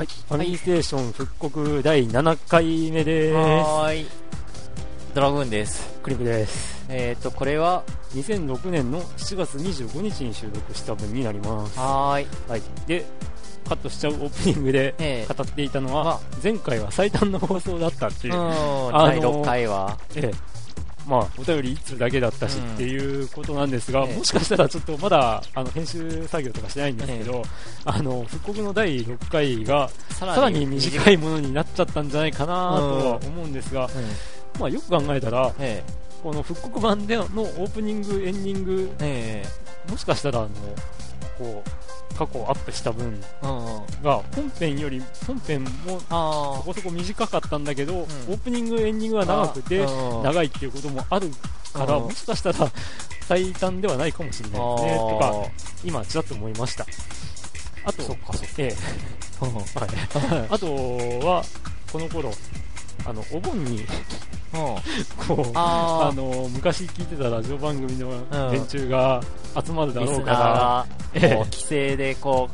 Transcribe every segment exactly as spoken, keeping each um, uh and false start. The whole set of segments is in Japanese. はい、ファミリーステーション復刻だいななかいめです。はい、ドラグーンです。クリムです。えーとこれはにせんろくねんのしちがつにじゅうごにちに収録した分になります。はーい、はい、でカットしちゃうオープニングで語っていたのは、えー、前回は最短の放送だったっていう、だいろっかいは、えーまあ、お便りいっつうだけだったし、うん、っていうことなんですが、ええ、もしかしたらちょっとまだあの編集作業とかしてないんですけど、ええ、あの復刻のだいろっかいがさらに短いものになっちゃったんじゃないかなとは思うんですが、うんうんまあ、よく考えたら、ええ、この復刻版でのオープニングエンディング、ええ、もしかしたらあのこう過去アップした分が本編より本編もそこそこ短かったんだけど、うん、オープニングエンディングが長くて長いっていうこともあるから、もしかしたら最短ではないかもしれないですねとか今ちらっと思いました。あと、えー、あとはこの頃あのお盆にこうああの昔聞いてたラジオ番組の連中が集まるだろうから、うん、こう帰省でこ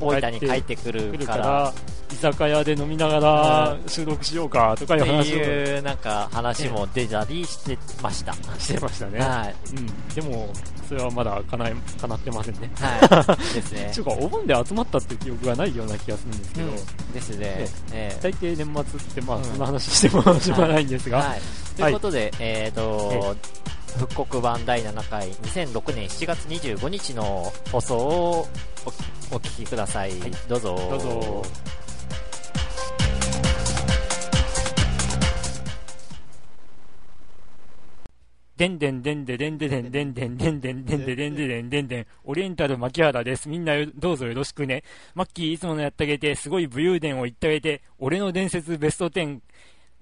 う大分に帰ってくるから居酒屋で飲みながら収録しようかとかいう話を、うん、いうなんか話も出たりしてましたしてましたね、はい、うん、でもそれはまだ叶え叶ってませんね、はい、ですね。ちゅうかお盆で集まったっていう記憶がないような気がするんですけど、うん、ですね、ねえー、大抵年末ってまあそんな話してもしょうがないんですが、はいはい、ということで、はい、えーとー復刻版だいななかいにせんろくねんしちがつにじゅうごにちの放送をお聞きください、はい、どうぞどうぞ。でんでんでんででんででんでんでんでんでんでんででんででんでんでん、オリエンタル牧原です。みんなどうぞよろしくね。マッキーいつものやってあげて、すごい武勇伝を言ってあげて、俺の伝説ベストじゅう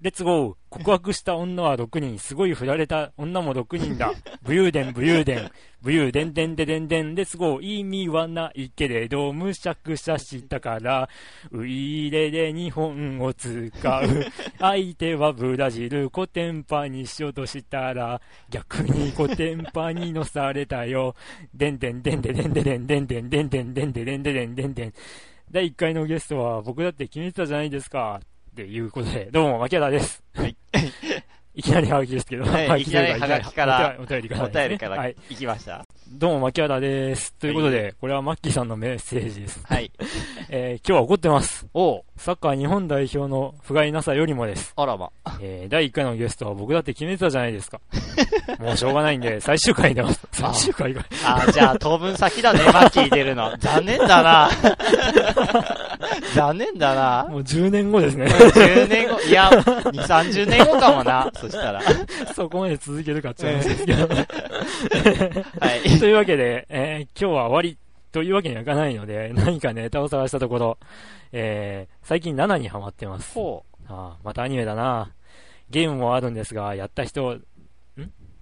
レッツゴー。告白した女はろくにん、すごい振られた女もろくにんだ。武勇伝武勇伝武勇伝でんででんでんレッツゴー。意味はないけれどむしゃくしゃしたからウイレでにほんを使う。相手はブラジル、コテンパにしようとしたら逆にコテンパにのされたよ。でんでんでんででんででんでんでんでんでんでんでんでんでんでんでん。だいいっかいのゲストは僕だって決めてたじゃないですかということで、どうも牧原です。はいいきなりハガキですけど、はい、いきなりハガキからお便りから、ね、お便りから行きました、はい、どうも牧原です。ということで、はい、これはマッキーさんのメッセージです、はいえー、今日は怒ってます。おサッカー日本代表の不甲斐なさよりもです。あらば、えー、だいいっかいのゲストは僕だって決めてたじゃないですか。もうしょうがないんで最終回だ。最終回がああじゃあ当分先だね。マッキー出るの残念だな。残念だな。もうじゅうねんごですね。じゅうねんご、いやにじゅう、さんじゅうねんごかもな。そしたらそこまで続けるかって話ですけど、はい、というわけで、えー、今日は終わりというわけにはいかないので、何かネタを探したところ、えー、最近ななにハマってます。ほう、あまたアニメだな。ゲームもあるんですがやった人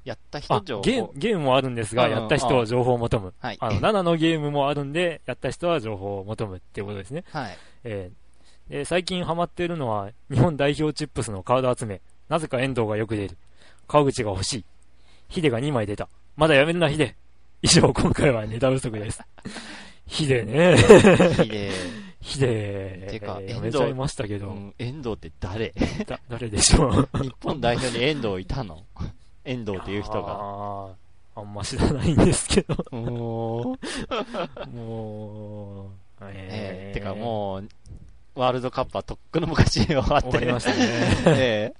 やった人情報、ゲー、ゲームもあるんですが、うん、やった人は情報を求む。はい、あのななのゲームもあるんで、やった人は情報を求むっていうことですね。はい、えー、で最近ハマっているのは日本代表チップスのカード集め。なぜか遠藤がよく出る。川口が欲しい。ヒデがにまい出た。まだやめるなヒデ。以上、今回はネタ不足です。ヒデね。ヒデ。ヒデ。てか、やめちゃいましたけど。うん、遠藤って誰？だ、誰でしょう。日本代表に遠藤いたの？遠藤という人が あ, あんま知らないんですけどもうもうえーえー、てかもうワールドカップはとっくの昔に終わって終わりましたね。え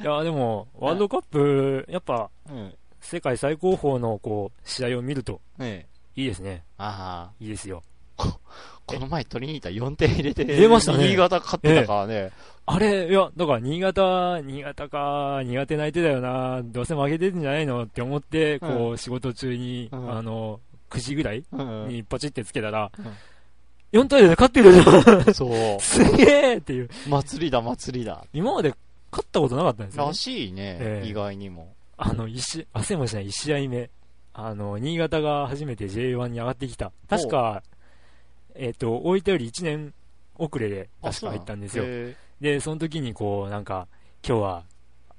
ー、いやでもワールドカップやっぱ、うん、世界最高峰のこう試合を見ると、えー、いいですね。ああいいですよ。こ, この前トリニータよんてん入れて出ましたね。新潟勝ってたからね、えー、あれいやだから新潟新潟か苦手泣いてたよな、どうせ負けてるんじゃないのって思ってこう、うん、仕事中に、うん、あのくじぐらいにパチってつけたら、うん、よん対ゼロで勝ってるよ。そうすげーっていう祭りだ祭りだ。今まで勝ったことなかったんですよ、ね、らしいね、えー、意外にもあの汗もしないいち試合目あの新潟が初めて ジェイワン に上がってきた。確かえっと、大分よりいちねん遅れで確か入ったんですよ。で、その時にこう、なんか、今日は、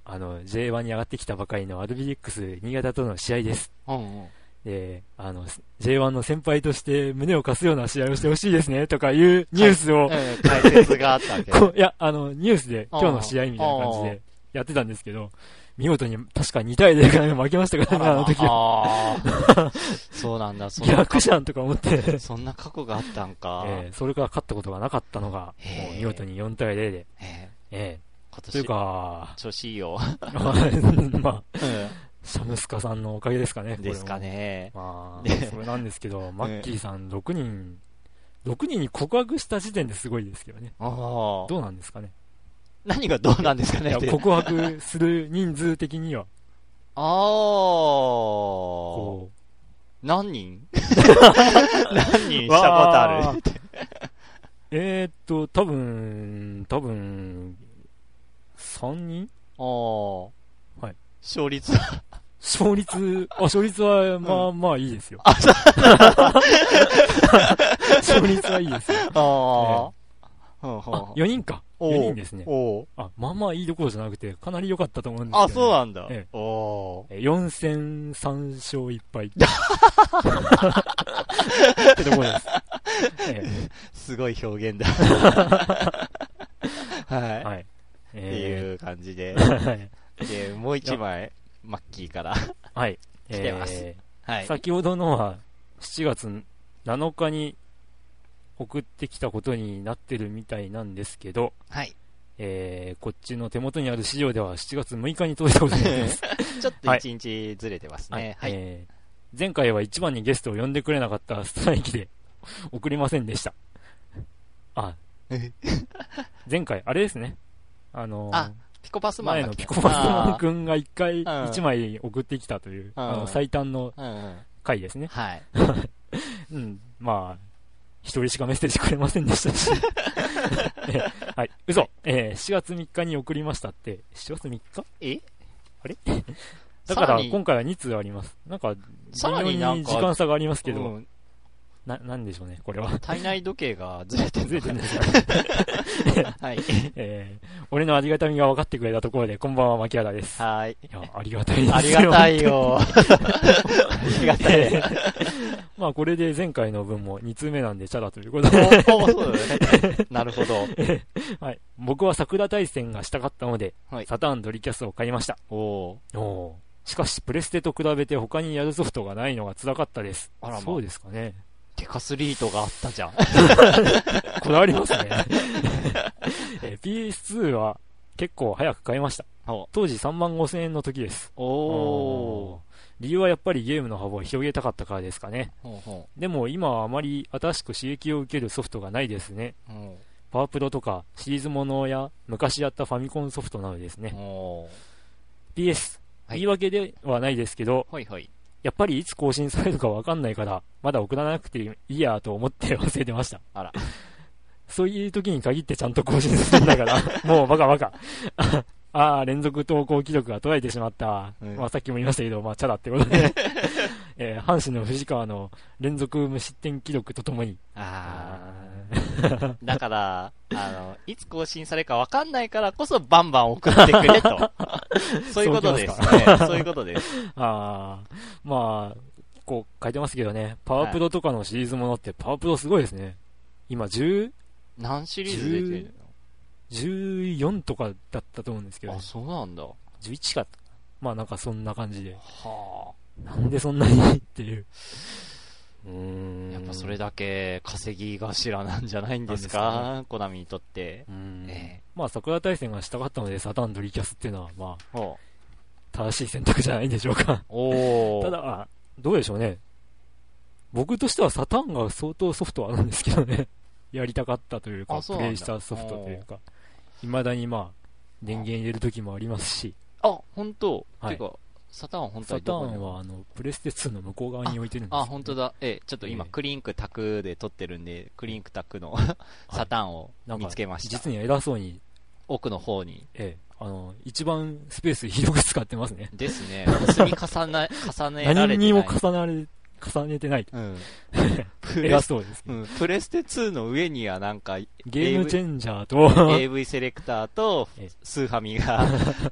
あの、ジェイワン に上がってきたばかりのアルビレックス新潟との試合です。うんうん、えー、あの ジェイワン の先輩として胸を貸すような試合をしてほしいですねとかいうニュースを、はいえー、解説があったわけいやあのニュースで今日の試合みたいな感じでやってたんですけど、見事に確かに対ゼロから負けましたからね、あの時は。あそうなんだ、そんな逆じゃんとか思ってそんな過去があったんか、えー、それから勝ったことがなかったのがもう見事によん対ゼロで、えーえー、今年というか調子いいよまあ、うんサムスカさんのおかげですかね。ですかね。まあ、それなんですけど、マッキーさんろくにん、ろくにんに告白した時点ですごいですけどね。ああ。どうなんですかね。何がどうなんですかね。いや告白する人数的には。ああ。何人何人したことあるえーっと、多分、多分、さんにんああ。勝率は勝率、あ、勝率は、まあ、うん、まあいいですよ。勝率はいいですよ。あ、ね、はんはんはんあ。よにんか。よにんですね。おあ、まあまあいいどころじゃなくて、かなり良かったと思うんですけど、ね。あ、そうなんだ。ね、およん戦さん勝いち敗。ってところです、ね。すごい表現だ。はい。はい。っていう感じで。はいでもう一枚マッキーからはい来てます、えーはい、先ほどのはしちがつなのかに送ってきたことになってるみたいなんですけど、はいえー、こっちの手元にある資料ではしちがつむいかに届いたことになりますちょっといちにちずれてますね、はいはいえー、前回は一番にゲストを呼んでくれなかったストライキで送りませんでしたあ前回あれですねあのー、あピコパスマン前のピコパスマン君が一回一枚送ってきたというあの最短の回ですね。はい。うん、まあ一人しかメッセージくれませんでしたし、はい、嘘、はいえー。しがつみっかに送りましたってしがつみっか？え？あれ？だから今回はに通あります。なんかさらに時間差がありますけど。うんな, なんでしょうねこれは体内時計がずれてずれてんですよ、はいえー、俺のありがたみが分かってくれたところでこんばんは牧原です。はいいやありがたいですよありがたいよありがたい、えー、まあこれで前回の分もに通目なんでチャラということでおおそうだよねなるほど、えーはい、僕は桜大戦がしたかったので、はい、サターンドリキャスを買いました。おおしかしプレステと比べて他にやるソフトがないのが辛かったです。あら、まあ、そうですかね。テカスリートがあったじゃんこだわりますねえ ピーエスツー は結構早く買いました。当時さんまんごせんえんの時です。お理由はやっぱりゲームの幅を広げたかったからですかね。ほうほうでも今はあまり新しく刺激を受けるソフトがないですね。パワープロとかシリーズものや昔やったファミコンソフトなどですね。お ピーエス、はい、言い訳ではないですけど、はいはいやっぱりいつ更新されるか分かんないからまだ送らなくていいやと思って忘れてました。あらそういう時に限ってちゃんと更新するんだからもうバカバカああ連続投稿記録が途絶えてしまった、うんまあ、さっきも言いましたけど、まあ、チャラってことで、えー、阪神の藤川の連続無失点記録とともにああだからあのいつ更新されるか分かんないからこそバンバン送ってくれとそういうことですね。そういうことです。ああ、まあこう書いてますけどね。パワープロとかのシリーズものってパワープロすごいですね。今じゅう何シリーズ出てるの ？じゅうよん とかだったと思うんですけど、ね。あ、そうなんだ。じゅういちか。まあなんかそんな感じで。はあ。なんでそんなにっていう。うーんやっぱそれだけ稼ぎ頭なんじゃないんですか、コナミにとって。うん、えー、まあ桜大戦がしたかったのでサタンドリキャスっていうのはまあ正しい選択じゃないでしょうか。おただどうでしょうね。僕としてはサタンが相当ソフトはあるんですけどね。やりたかったというかプレイしたソフトというか、未だにまあ電源入れる時もありますし。あ本当。はい、てかサターンは本体どこに？サターンはあのプレステツーの向こう側に置いてるんですよ、ね。あ、本当だ。ええ、ちょっと今、ええ、クリンクタクで撮ってるんでクリンクタクのサターンを見つけました。実に偉そうに奥の方に、ええ、あの一番スペース広く使ってますね。ですね。椅子に重ね重ねられてない。何にも重なれ重ねてない。うん、偉そうです、ねうん。プレステツーの上にはなんかゲームチェンジャーと エーブイ セレクターとスーファミが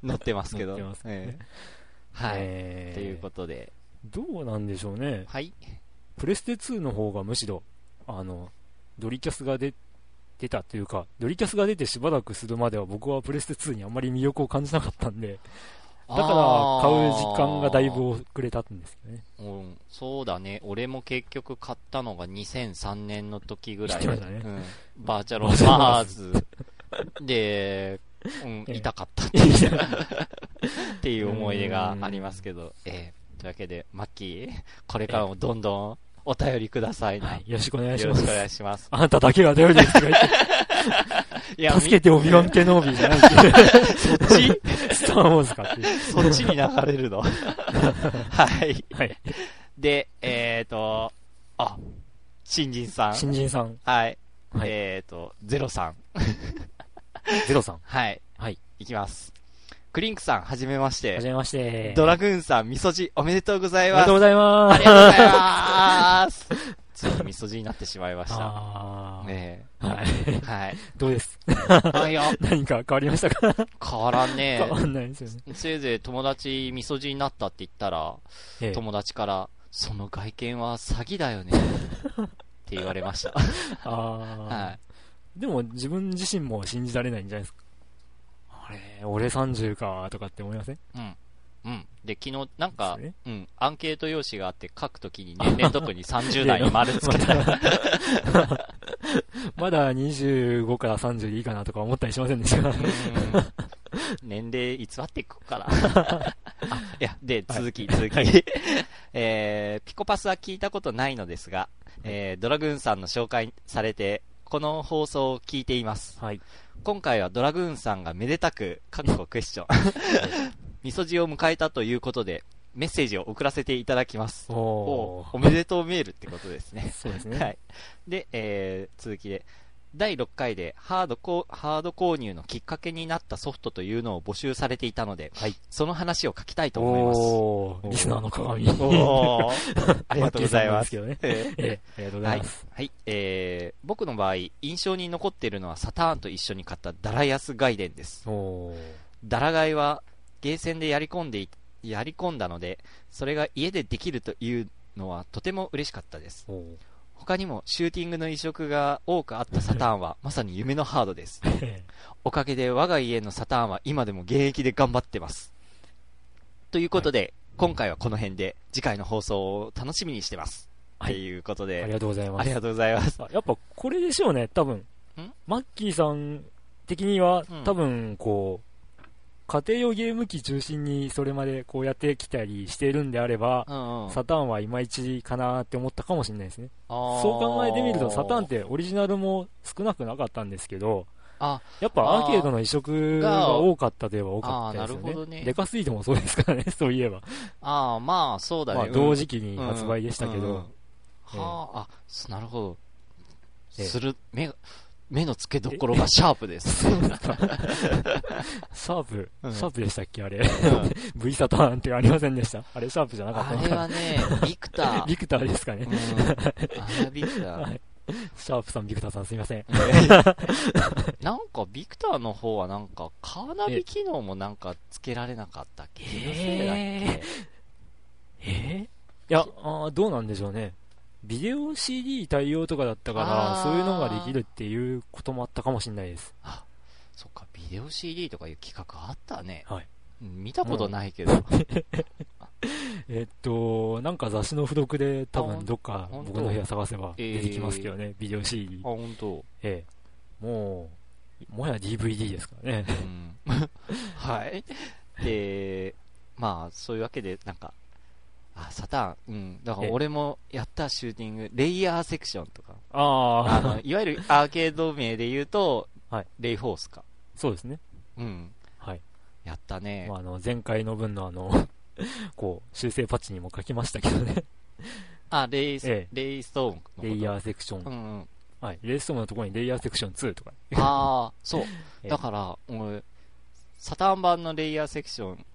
載ってますけど。載ってますね。ええはい、えー、ということでどうなんでしょうね、はい、プレステツーの方がむしろあのドリキャスが出出たというか、ドリキャスが出てしばらくするまでは僕はプレステツーにあんまり魅力を感じなかったんで、だから買う時間がだいぶ遅れたんですね、うん、そうだね。俺も結局買ったのがにせんさんねんの時ぐらい、ねうん、バーチャルオブアーズで、うん、痛かったっていう、ええ、っていう思い出がありますけど、ええ、というわけでマッキー、これからもどんどんお便りくださいな、はい、よろしくお願いします。よろしくお願いします。あんただけが頼りですとか言っていや助けてオビワン系のオビじゃないそっちスターウォーズかってそっちに流れるのはい、はい、でえっ、ー、とあ新人さん新人さんはい、はい、えっ、ー、とゼロさんゼロさんはいはいいきます。クリンクさんはじめまして。はじめまして。ドラグーンさんみそじおめでとうございます。おめでとうございます。ありがとうございますついにみそじになってしまいました。あー、ねえ、はい、はい、どうですあいや何か変わりましたか変わらんねえ。変わんないですよね。せいぜい友達みそじになったって言ったら、ええ、友達からその外見は詐欺だよねって言われましたあ、はい、でも自分自身も信じられないんじゃないですか。あれ俺さんじゅうかとかって思いません？うんうん、で昨日なんか、ねうん、アンケート用紙があって書くときに年齢特にさんじゅう代に丸つけたまだにじゅうごからさんじゅうでいいかなとか思ったりしませんでした年齢偽っていくからあいやで続き、はい、続き、はいえー、ピコパスは聞いたことないのですが、えー、ドラグーンさんの紹介されてこの放送を聞いています、はい、今回はドラグーンさんがめでたくかっこクエスチョンみそじを迎えたということでメッセージを送らせていただきます。 お, お, おめでとうメールってことですねそうですね、はい、で、えー、続きでだいろっかいでハードこハード購入のきっかけになったソフトというのを募集されていたので、はい、その話を書きたいと思います。おーリスナーの鏡おーありがとうございます。僕の場合印象に残っているのはサターンと一緒に買ったダライアスガイデンです。おダラガイはゲーセンでやり込んでやり込んだのでそれが家でできるというのはとても嬉しかったです。お他にもシューティングの移植が多くあったサターンはまさに夢のハードですおかげで我が家のサターンは今でも現役で頑張ってますということで、はい、今回はこの辺で次回の放送を楽しみにしてます、はい、ということでありがとうございます。ありがとうございます。やっぱこれでしょうね多分マッキーさん的には、うん、多分こう家庭用ゲーム機中心にそれまでこうやってきたりしているんであれば、うんうん、サターンはいまいちかなって思ったかもしれないですね。あそう考えてみるとサターンってオリジナルも少なくなかったんですけどあやっぱアーケードの移植が多かったといえば多かったですよ ね, なるほどね。デカスイートもそうですからねそういえばあまあそうだね、まあ、同時期に発売でしたけど、うんうんうんえー、はあなるほど、えー、する目が目の付けどころがシャープですシャープシャープでしたっけあれ、うん、V サターンってありませんでしたあれシャープじゃなかったのかあれはねビクタービクターですかね、うん、あれビクター、はい、シャープさんビクターさんすいません、えー、なんかビクターの方はなんかカーナビ機能もなんか付けられなかったっけ、えー、えー、いやあどうなんでしょうね。ビデオ シーディー 対応とかだったからそういうのができるっていうこともあったかもしれないです。あ、そっかビデオ シーディー とかいう企画あったね、はい、見たことないけど、うん、えっとなんか雑誌の付録で多分どっか僕の部屋探せば出てきますけどね、えー、ビデオ シーディー あ本当、ええ、もうもはや ディーブイディー ですからね、うん、はいでまあそういうわけでなんかあサターン、うん、だから俺もやったシューティングレイヤーセクションとかああのいわゆるアーケード名で言うと、はい、レイフォースかそうですねうんはいやったね、まあ、あの前回の分のあのこう修正パッチにも書きましたけどねあレイス、ええ、レイストーンのことレイヤーセクション、うんうんはい、レイストーンのところにレイヤーセクションツーとかああそう、ええ、だから俺サターン版のレイヤーセクション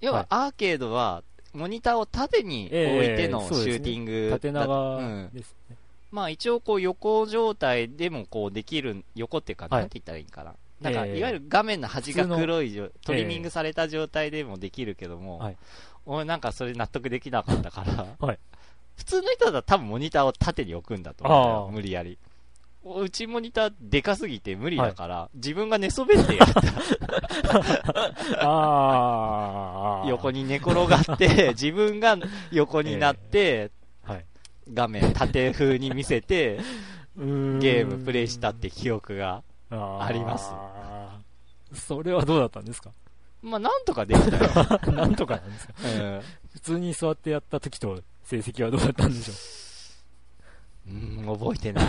要はアーケードは、はいモニターを縦に置いてのシューティング、えーね、縦長ですね、うん、まあ一応こう横状態でもこうできる横っていうか何て言ったらいいんかな、はい、なんかいわゆる画面の端が黒い、えー、トリミングされた状態でもできるけども、はい、俺なんかそれ納得できなかったから、はい、普通の人だと多分モニターを縦に置くんだと思う、無理やり。うちモニターでかすぎて無理だから、はい、自分が寝そべってやったあ横に寝転がって自分が横になって、えーはい、画面縦風に見せてうーんゲームプレイしたって記憶があります。あ、それはどうだったんですか？まあなんとかできたよなんとかなんですか、うん、普通に座ってやった時と成績はどうだったんでしょう？うん、覚えてない、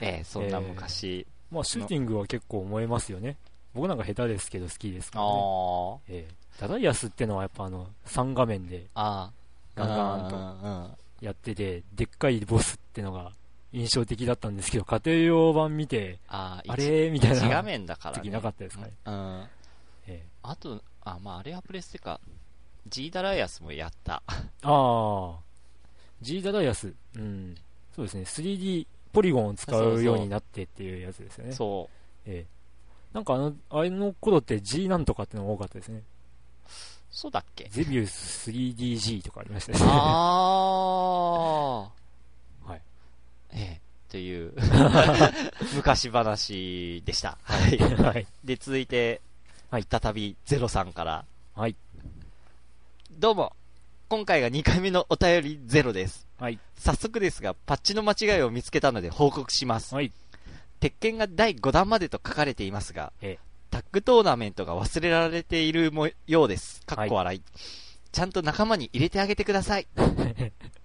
えー、そんな昔、えーまあ、シューティングは結構思えますよね。僕なんか下手ですけど好きですからね。あ、えー、ダダイアスってのはやっぱあのさん画面でガンガンとやってて、でっかいボスってのが印象的だったんですけど、家庭用版見て あ, あれみたいな画面だから、ね、時なかったですかね、うんうんえー、あと あ,、まあ、あれはプレステか G ダダイアスもやったああG ダダイアス、うん、そうですね、スリーディー ポリゴンを使うようになってっていうやつですよね。そう、ええ、なんかあのあれの頃って G なんとかってのが多かったですね。そうだっけ？ゼビウス スリーディージー とかありましたね。ああ、はい、ええという昔話でした。はい、はい、で続いて、はい、再びゼロさんから、はい、どうも。今回がにかいめのお便りゼロです、はい、早速ですがパッチの間違いを見つけたので報告します、はい、鉄拳がだいごだんまでと書かれていますが、ええ、タッグトーナメントが忘れられているもようですかっこ笑い、はい、ちゃんと仲間に入れてあげてくださいっ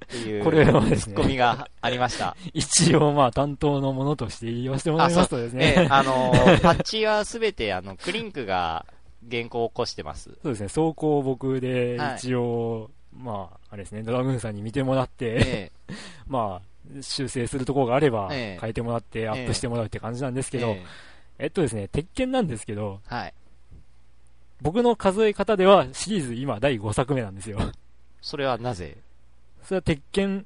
ていうこれはですねツッコミがありました一応まあ担当のものとして言わせてもらいますとですね、ええ、あのパッチはすべてあのクリンクが原稿を起こしてます。そうですね、走行僕で一応、はい、まあ、あれですね、ドラグーンさんに見てもらって、ええ、まあ、修正するところがあれば変えてもらってアップしてもらうって感じなんですけど、えええっとですね、鉄拳なんですけど、はい、僕の数え方ではシリーズ今だいごさくめなんですよ。それはなぜ？それは鉄拳、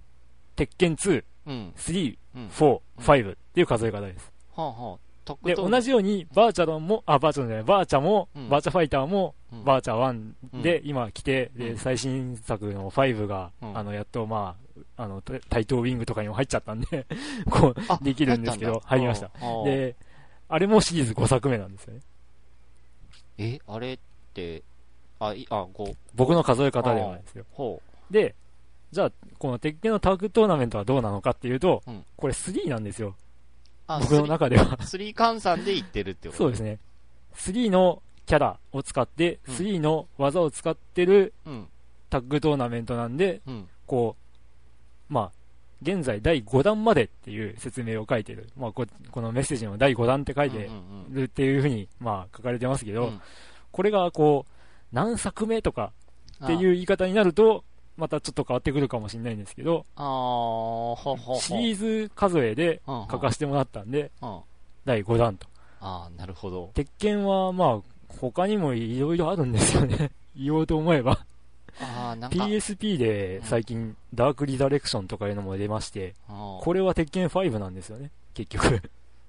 鉄拳に、うん、さん、うん、よん、ごっていう数え方です、うんはあはあ、で同じようにバーチャロンもあバーチャロンじゃないバーチャも、うん、バーチャファイターもバーチャワンで今来て、うん、で最新作のごが、うん、あのやっと、まあ、あのタイトーウィングとかにも入っちゃったんでこうできるんですけど入りました。であれもシリーズごさくめなんですよね。えあれってあいあご僕の数え方ではないですよ。ほうでじゃあこの鉄拳のタッグトーナメントはどうなのかっていうと、うん、これさんなんですよ。あ僕の中ではさん換算でいってるってことそうですね。さんのキャラを使ってさんの技を使ってるタッグトーナメントなんで、うん、こうまあ現在だいごだんまでっていう説明を書いてる、まあ、こ, このメッセージのだいごだんって書いてるっていうふうにまあ書かれてますけど、うん、これがこう何作目とかっていう言い方になるとまたちょっと変わってくるかもしれないんですけど、あほほほシリーズ数えで書かせてもらったんで、うんうん、だいごだんと。あなるほど。鉄拳はまあ他にもいろいろあるんですよね言おうと思えばあなんか ピーエスピー で最近、うん、ダークリザレクションとかいうのも出まして、これは鉄拳ごなんですよね結局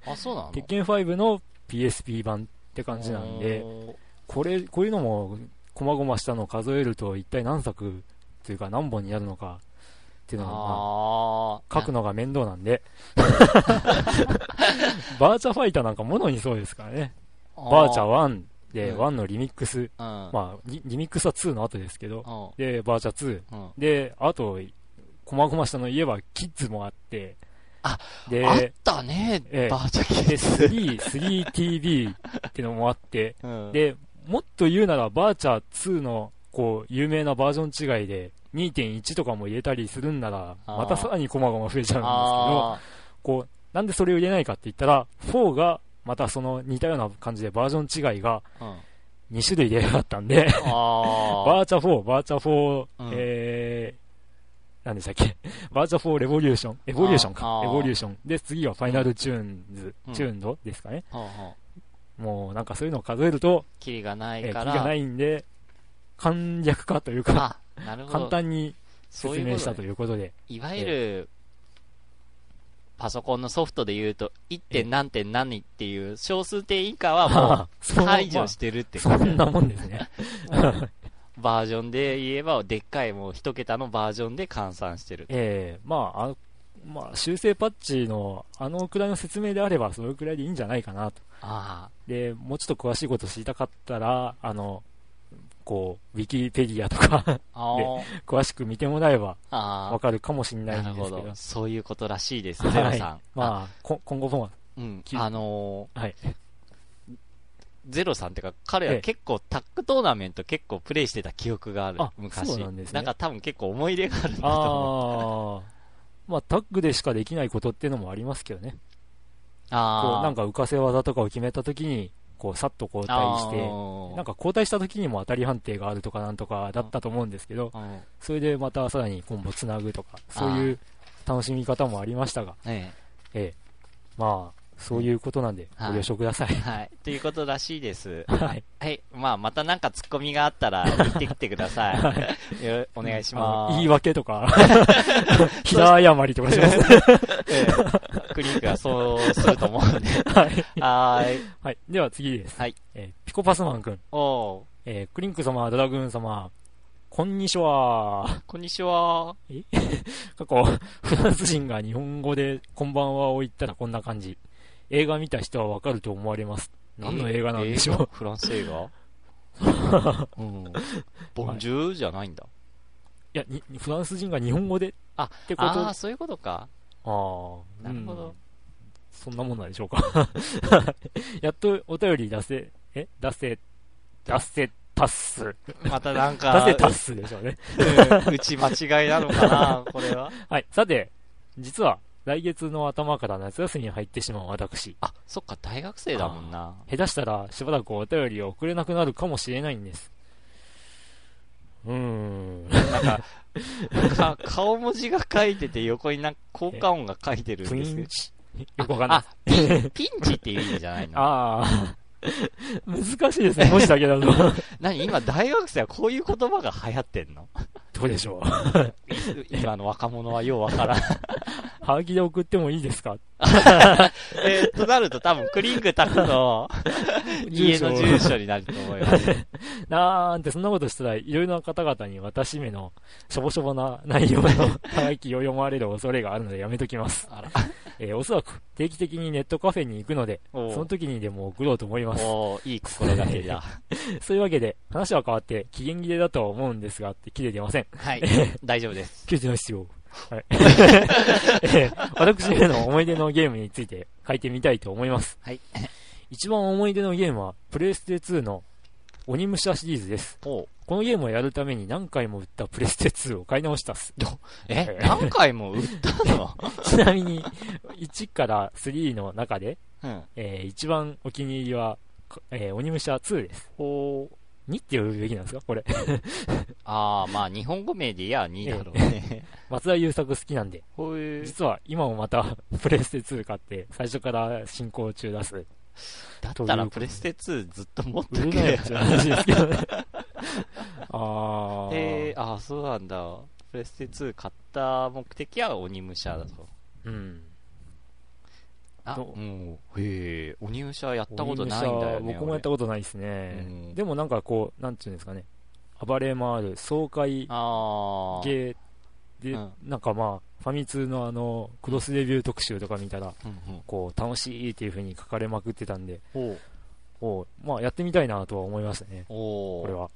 あそうなの。鉄拳ごの ピーエスピー 版って感じなんで、これこういうのもこまごましたのを数えると一体何作というか何本になるのかっていうのは、まあ、書くのが面倒なんでバーチャファイターなんかものにそうですからね。バーチャワンで、うん、ワンのリミックス、うんまあ、リ, リミックスはツーの後ですけど、うん、でバーチャツー、うん、であとこまごましたの言えばキッズもあって、あであったね、えー、バーチャキッズ スリー, スリーティービー ってのもあって、うん、でもっと言うならバーチャツーのこう有名なバージョン違いで にてんいち とかも入れたりするんならまたさらにこまごま増えちゃうんですけど、こうなんでそれを入れないかって言ったらよんがまたその似たような感じでバージョン違いがにしゅるいであったんで、うん、あバーチャフォー、バーチャフォー、うん、えー、何でしたっけバーチャフォーレボリューション、エボリューションか、エボリューション。で、次はファイナルチューンズ、うん、チューンドですかね、うん。もうなんかそういうのを数えると、キリがないから。えー、キリがないんで、簡略化というか、簡単に説明したということで。そういうことね、いわゆる、えーパソコンのソフトで言うと いってん 何点何っていう小数点以下はもう排除してるってこと、まあ、そんなもんですねバージョンで言えばでっかいもう一桁のバージョンで換算してる。えー、まあ、あの、まあ、修正パッチのあのくらいの説明であればそのくらいでいいんじゃないかなと。あでもうちょっと詳しいこと知りたかったらあのこうウィキペディアとかで詳しく見てもらえばわかるかもしれないんですけ ど, どそういうことらしいです、ゼロさん、はい、まあ、あ今後も、うん、あのーはい、ゼロさんってか彼は結構タッグトーナメント結構プレイしてた記憶がある、あ昔そうなんです、ね、なんか多分結構思い入れがあるんだと思う。あまあ、タッグでしかできないことっていうのもありますけどね。あこうなんか浮かせ技とかを決めたときにこうさっと交代してなんか交代したときにも当たり判定があるとかなんとかだったと思うんですけど、それでまたさらにコンボつなぐとかそういう楽しみ方もありましたが、ええええ、まあそういうことなんでご了承ください、はいはい、ということらしいです、はいはい、まあ、またなんかツッコミがあったら言ってきてください、はい、お願いします。言い訳とかひだ謝りとかします、ええ、クリンクはそうすると思うんではい、はいはい、では次です、はい、えー、ピコパスマン君、お、えー、クリンク様ドラグーン様こんにちは。こんにちは。え過去フランス人が日本語でこんばんはを言ったらこんな感じ。映画見た人はわかると思われます。何の映画なんでしょう。フランス映画、うん、ボンジュールじゃないんだ。いや、フランス人が日本語でってこと。ああ、そういうことか。ああ、なるほど、うん。そんなもんなんでしょうか。やっとお便り出せ、え出せ、出せたっす。またなんか。出せたっすでしょうね、うん。うち間違いなのかな、これは。はい、さて、実は、来月の頭から夏休みに入ってしまう私。あ、そっか、大学生だもんな。下手したらしばらくお便りを送れなくなるかもしれないんです。うーんなんかか顔文字が書いてて横になんか効果音が書いてるんです。ピンチよくわかんない。あピンチっていう意味じゃないの。ああ難しいですね、文字だけだと何今大学生はこういう言葉が流行ってんの。どうでしょう今の若者はようわからん。ハガキで送ってもいいですかえー、となると多分クリンクタクの家の住所になると思いますなんてそんなことしたらいろいろな方々に私めのしょぼしょぼな内容のハガキを読まれる恐れがあるのでやめときますあら、えー、おそらく定期的にネットカフェに行くのでその時にでも送ろうと思います。おいい心がけだそういうわけで話は変わって期限切れだとは思うんですがって切れてません。はい大丈夫です切れてないですよはいえー、私への思い出のゲームについて書いてみたいと思います、はい、一番思い出のゲームはプレイステツーの鬼武者シリーズです。このゲームをやるために何回も売ったプレステツーを買い直したっす。え何回も売ったのちなみにいちからスリーの中で、うんえー、一番お気に入りは、えー、鬼武者ツーです。おにって呼ぶべきなんですかこれああまあ日本語名でいやにだろうね松田優作好きなんで実は今もまたプレステツー買って最初から進行中だす。だったらプレステツーずっと持ってくれよって話ですけどねあ、えー、あそうなんだ。プレステツー買った目的は鬼武者だと。うんあ、もう、へえ、鬼武者やったことないんだよね。僕もやったことないですね、うん。でもなんかこう、なんていうんですかね、暴れ回る、爽快系で、うん、なんかまあ、ファミ通のあの、クロスレビュー特集とか見たら、うんうん、こう、楽しいっていう風に書かれまくってたんで、うん、おまあ、やってみたいなとは思いましたね、おこれは。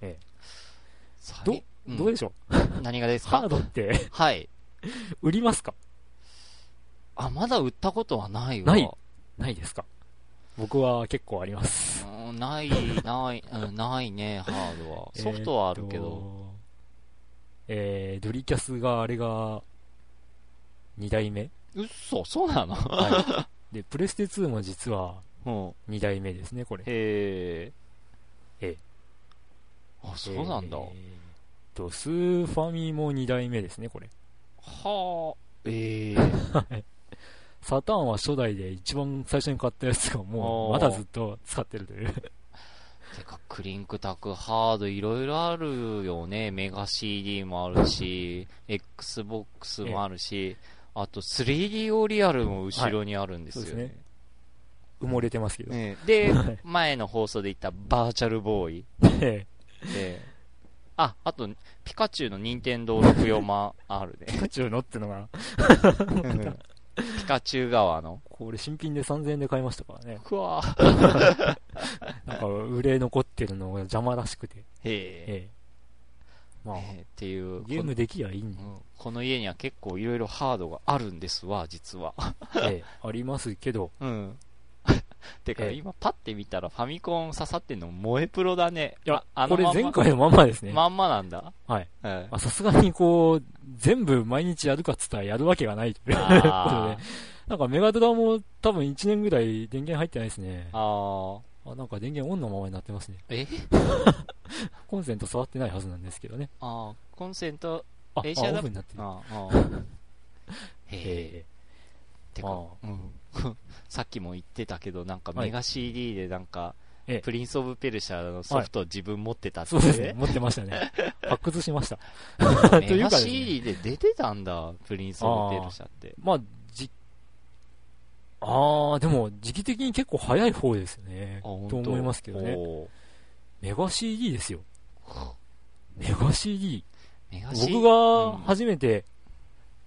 ええ、ど、うん、どうでしょう何がですかハードって、はい。売りますか。あ、まだ売ったことはないわ。ないないですか。僕は結構あります。うん、ない、ない、うん、ないね、ハードは。ソフトはあるけど。えー、えー、ドリキャスが、あれが、に代目？うっそ、そうなの？はい。で、プレステツーも実は、に代目ですね、これ。へぇー。えー。あ、そうなんだ。えー、と、スーファミもに代目ですね、これ。はぁ、えー。サターンは初代で一番最初に買ったやつがもうまだずっと使ってるというてかクリンクタクハードいろいろあるよね。メガ シーディー もあるしエックスボックス もあるし、えー、あと スリーディー オリアルも後ろにあるんですよね、はい、そうですね。埋もれてますけど、えー、で前の放送で言ったバーチャルボーイ、えー、であ、あと、ピカチュウの任天堂ろくじゅうよんマンアール で。ピカチュウのってのが。ピカチュウ側の。これ新品でさんぜんえんで買いましたからね。うわぁ。なんか、売れ残ってるのが邪魔らしくて。へえ。まあ、っていう。ゲームできりゃいいんだ。この家には結構いろいろハードがあるんですわ、実は。ええ、ありますけど。うん。てか今パッて見たらファミコン刺さってんの萌えプロだね。いや、あのままこれ前回のまんまですね。まんまなんだ。はい。さすがにこう全部毎日やるかっつったらやるわけがないということで、なんかメガドラも多分いちねんぐらい電源入ってないですね。ああ。なんか電源オンのままになってますね。え？コンセント触ってないはずなんですけどね。ああ、コンセント映写だ。あ、オフになってる。ああ。へえ。てか。さっきも言ってたけど、なんかメガ シーディー でなんか、はい、プリンスオブペルシャのソフトを自分持ってたって、はい、そうですね、持ってましたね。発掘しました。メガ シーディー で出てたんだ、プリンスオブペルシャって。あまあ、じ、ああ、でも時期的に結構早い方ですね。と思いますけどね。メガ シーディー ですよ。メガ シーディー。メガ シーディー？ 僕が初めて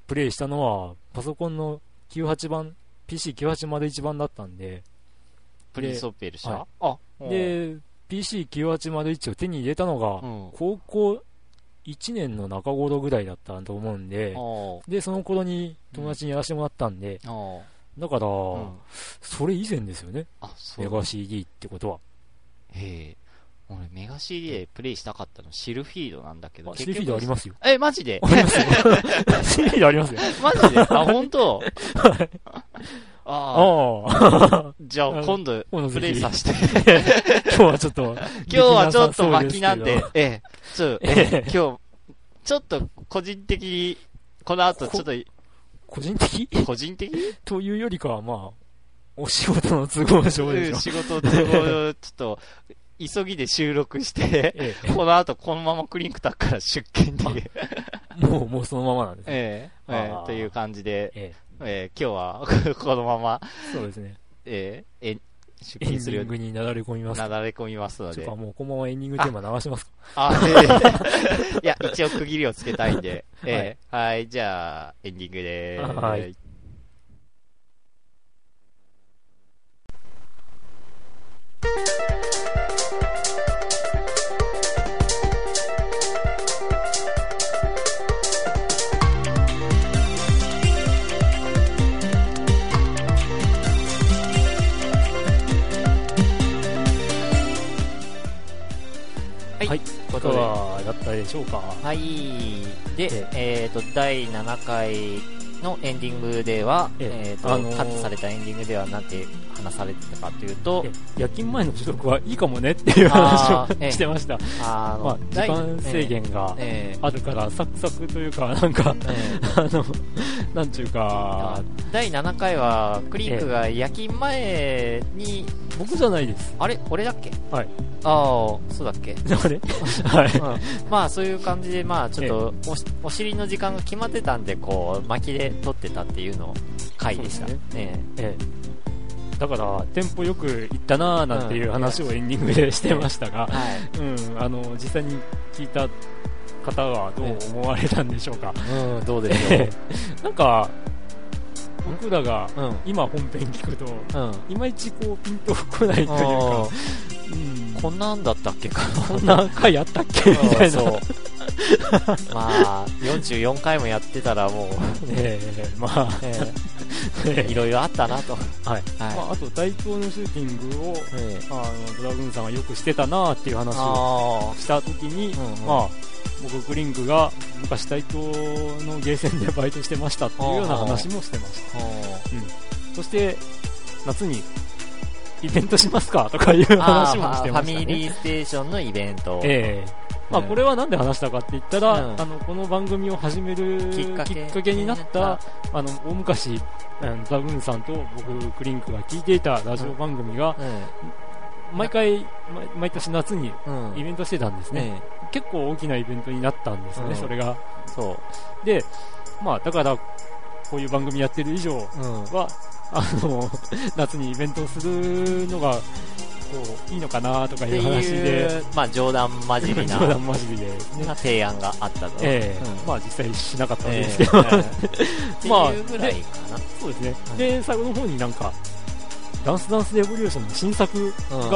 プレイしたのは、パソコンのきゅうじゅうはちばん。ピーシーきゅうはちまるいち 版だったんで、プリンスオブペルシャ、はい、あで ピーシーきゅうはちまるいち を手に入れたのが、うん、高校いちねんの中頃ぐらいだったと思うんで、うん、でその頃に友達にやらせてもらったんで、うん、だから、うん、それ以前ですよね、メガ シーディー ってことは。へえ、俺メガ シーディー でプレイしたかったのシルフィードなんだけど、結局シルフィードありますよ。え、マジでありますよ。シルフィードありますよ。マジで、あ、ほんと。ああ。じゃあ今度プレイさせて。今日はちょっと、今日はちょっと巻きなんで、ええ、ちょっと、ええ、今日、ちょっと個人的に、この後ちょっと、個人的個人的というよりかはまあ、お仕事の都合上でしょ。仕事の都合、ちょっと、急ぎで収録して、ええ、この後このままクリンクタックから出勤でもうもうそのままなんですね、ええええという感じで、ええええ、今日はこのままそうですね、ええ、え出勤するようにエンディングになだれ込みますなだれ込みますので、ちょっともうこのままエンディングテーマ流しますか。ああ、ええ、いや一応区切りをつけたいんで、ええ、はい、はい、じゃあエンディングでーす。はい、はい、ことはだったでしょうか。はい。で、えっ、ー、とだいななかいのエンディングでは、えっ、ー、と、あのー、カットされたエンディングではなんて話されてたかというと、夜勤前の収録はいいかもねっていう話をしてました。あ、まあ、時間制限があるからサクサクというかなんか、えー、あのなんちゅうかだいななかいはクリンクが夜勤前に、僕じゃないです。あれ、俺だっけ？はい。ああ、そうだっけ？あれ？はい、うん。まあそういう感じで、まあちょっと お, しお尻の時間が決まってたんで、こう巻きで撮ってたっていうのを回でした。ねえええ、だからテンポよくいったなーなんていう話をエンディングでしてましたが、うん、うん、あの実際に聞いた方はどう思われたんでしょうか。うん、どうでしょう。なんか。僕らが今本編聞くと、うん、いまいちこうピンと来ないというか、うん、こんなんだったっけかこんな回やったっけみたいな。まあよんじゅうよんかいもやってたらもうええまあいろいろあったなと。はい、はい、まあ、あと大東のシューティングを、えー、あのドラグーンさんはよくしてたなっていう話をした時に、うんうん、まあ僕クリンクが昔大東のゲーセンでバイトしてましたっていうような話もしてました、うん、そして夏にイベントしますかとかいう話もしてましたね。ファミリーステーションのイベント、えーまあ、これはなんで話したかって言ったら、うん、あのこの番組を始めるきっかけ、きっかけになったあの大昔ザブンさんと僕クリンクが聞いていたラジオ番組が、うんうん、毎回毎年夏にイベントしてたんですね、うん、結構大きなイベントになったんですね、うん、それがそうで、まあ、だからこういう番組やってる以上は、うん、あの夏にイベントをするのがそういいのかなとかいう話でいう、まあ、冗談交じりな冗談交じりで、ね、提案があったと、えーうん、まあ実際しなかったんですけど、えーえー、まあっていうぐらいかな。そうですね、うん、で最後の方になんかダンスダンスレボリューションの新作が、うん、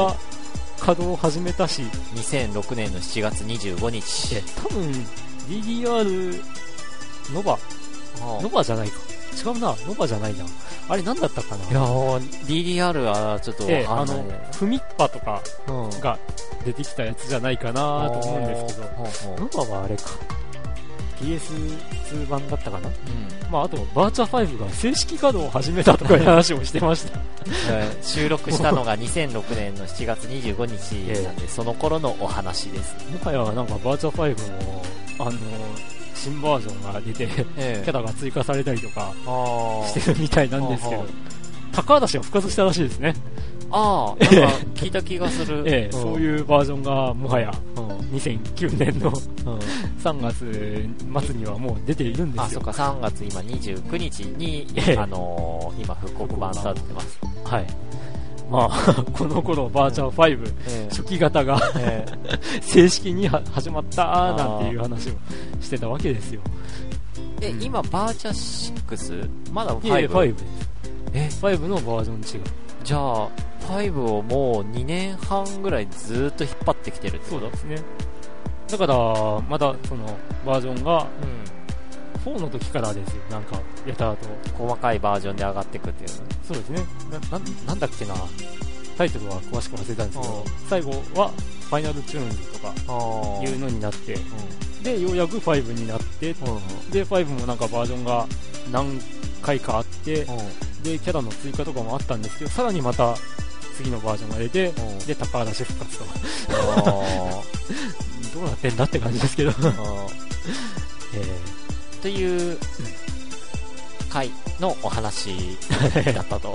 稼働を始めたしにせんろくねんのしちがつにじゅうごにちで多分 ディーディーアール ノバノバじゃないか違うなノバじゃないなあれ何だったかな。いや ディーディーアール はちょっと分かんない、えー、あのフミッパとかが出てきたやつじゃないかなと思うんですけど、ノバはあれか ピーエスツー 版だったかな、うんまあ、あとバーチャファイブが正式稼働を始めたとかいう話をしてました収録したのがにせんろくねんのしちがつにじゅうごにちなんで、えー、その頃のお話です。もはやなんかバーチャファイブもあの新バージョンが出て、えー、キャラが追加されたりとかしてるみたいなんですけど、高橋が復活したらしいですね。ああ、なんか聞いた気がする、えーうん、そういうバージョンがもはや、うん、にせんきゅうねんの、うん、さんがつまつにはもう出ているんですよ。あ、そっか、さんがつ今にじゅうくにちに、えーあのー、今復刻版になってます。はい、まあ、この頃バーチャファイブ、えー、初期型が、えー、正式に始まったなんていう話をしてたわけですよ。え、うん、今バーチャシックスまだ ファイブ？ ファイブ です。え、ファイブのバージョン違う。じゃあファイブをもうにねんはんぐらいずっと引っ張ってきてるってことですね。だからまだそのバージョンが、うん、フォーの時からですよ。なんかやたらと細かいバージョンで上がっていくっていう。そうですね。 な, な, なんだっけなタイトルは詳しく忘れたんですけど、最後はファイナルチューンズとかいうのになって、うん、でようやくファイブになって、うん、でファイブもなんかバージョンが何回かあって、うん、でキャラの追加とかもあったんですけど、さらにまた次のバージョンが出て、うん、で高橋復活とかどうなってんだって感じですけど、えー、という回のお話だったと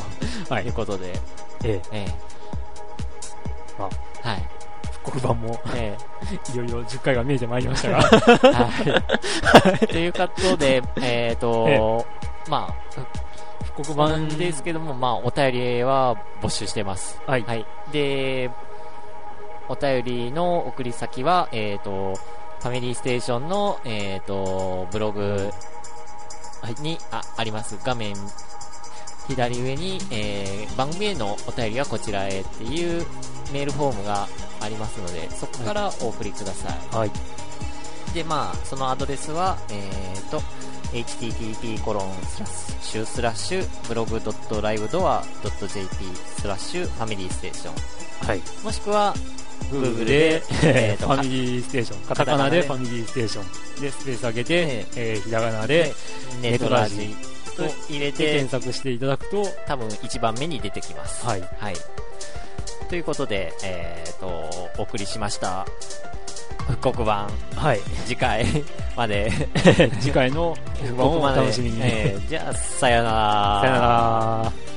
いうことで、ええええまあはい、復刻版も、ええ、いよいよじゅっかいが見えてまいりましたが、はい、ということで、えーとええ、まあ復刻版ですけども、まあ、お便りは募集してます、はいはい、でお便りの送り先は、えー、とファミリーステーションの、えー、とブログに あ, あります画面左上に、えー、番組へのお便りはこちらへっていうメールフォームがありますので、そこからお送りください、はいはい、でまあそのアドレスはえーとエイチティーティーピーコロンスラッシュスラッシュブログドットライブドアドットジェーピースラッシュファミリーステーション、はい、もしくは Google でファミリーステーション、カタカナでファミリーステーションでスペース上げて、えー、ひらがなでネトラジと入れて検索していただくと多分いちばんめに出てきます、はいはい、ということで、えー、とお送りしました復刻版、はい、次回まで次回の復刻版をお楽しみに、えー、じゃあさよならさよなら。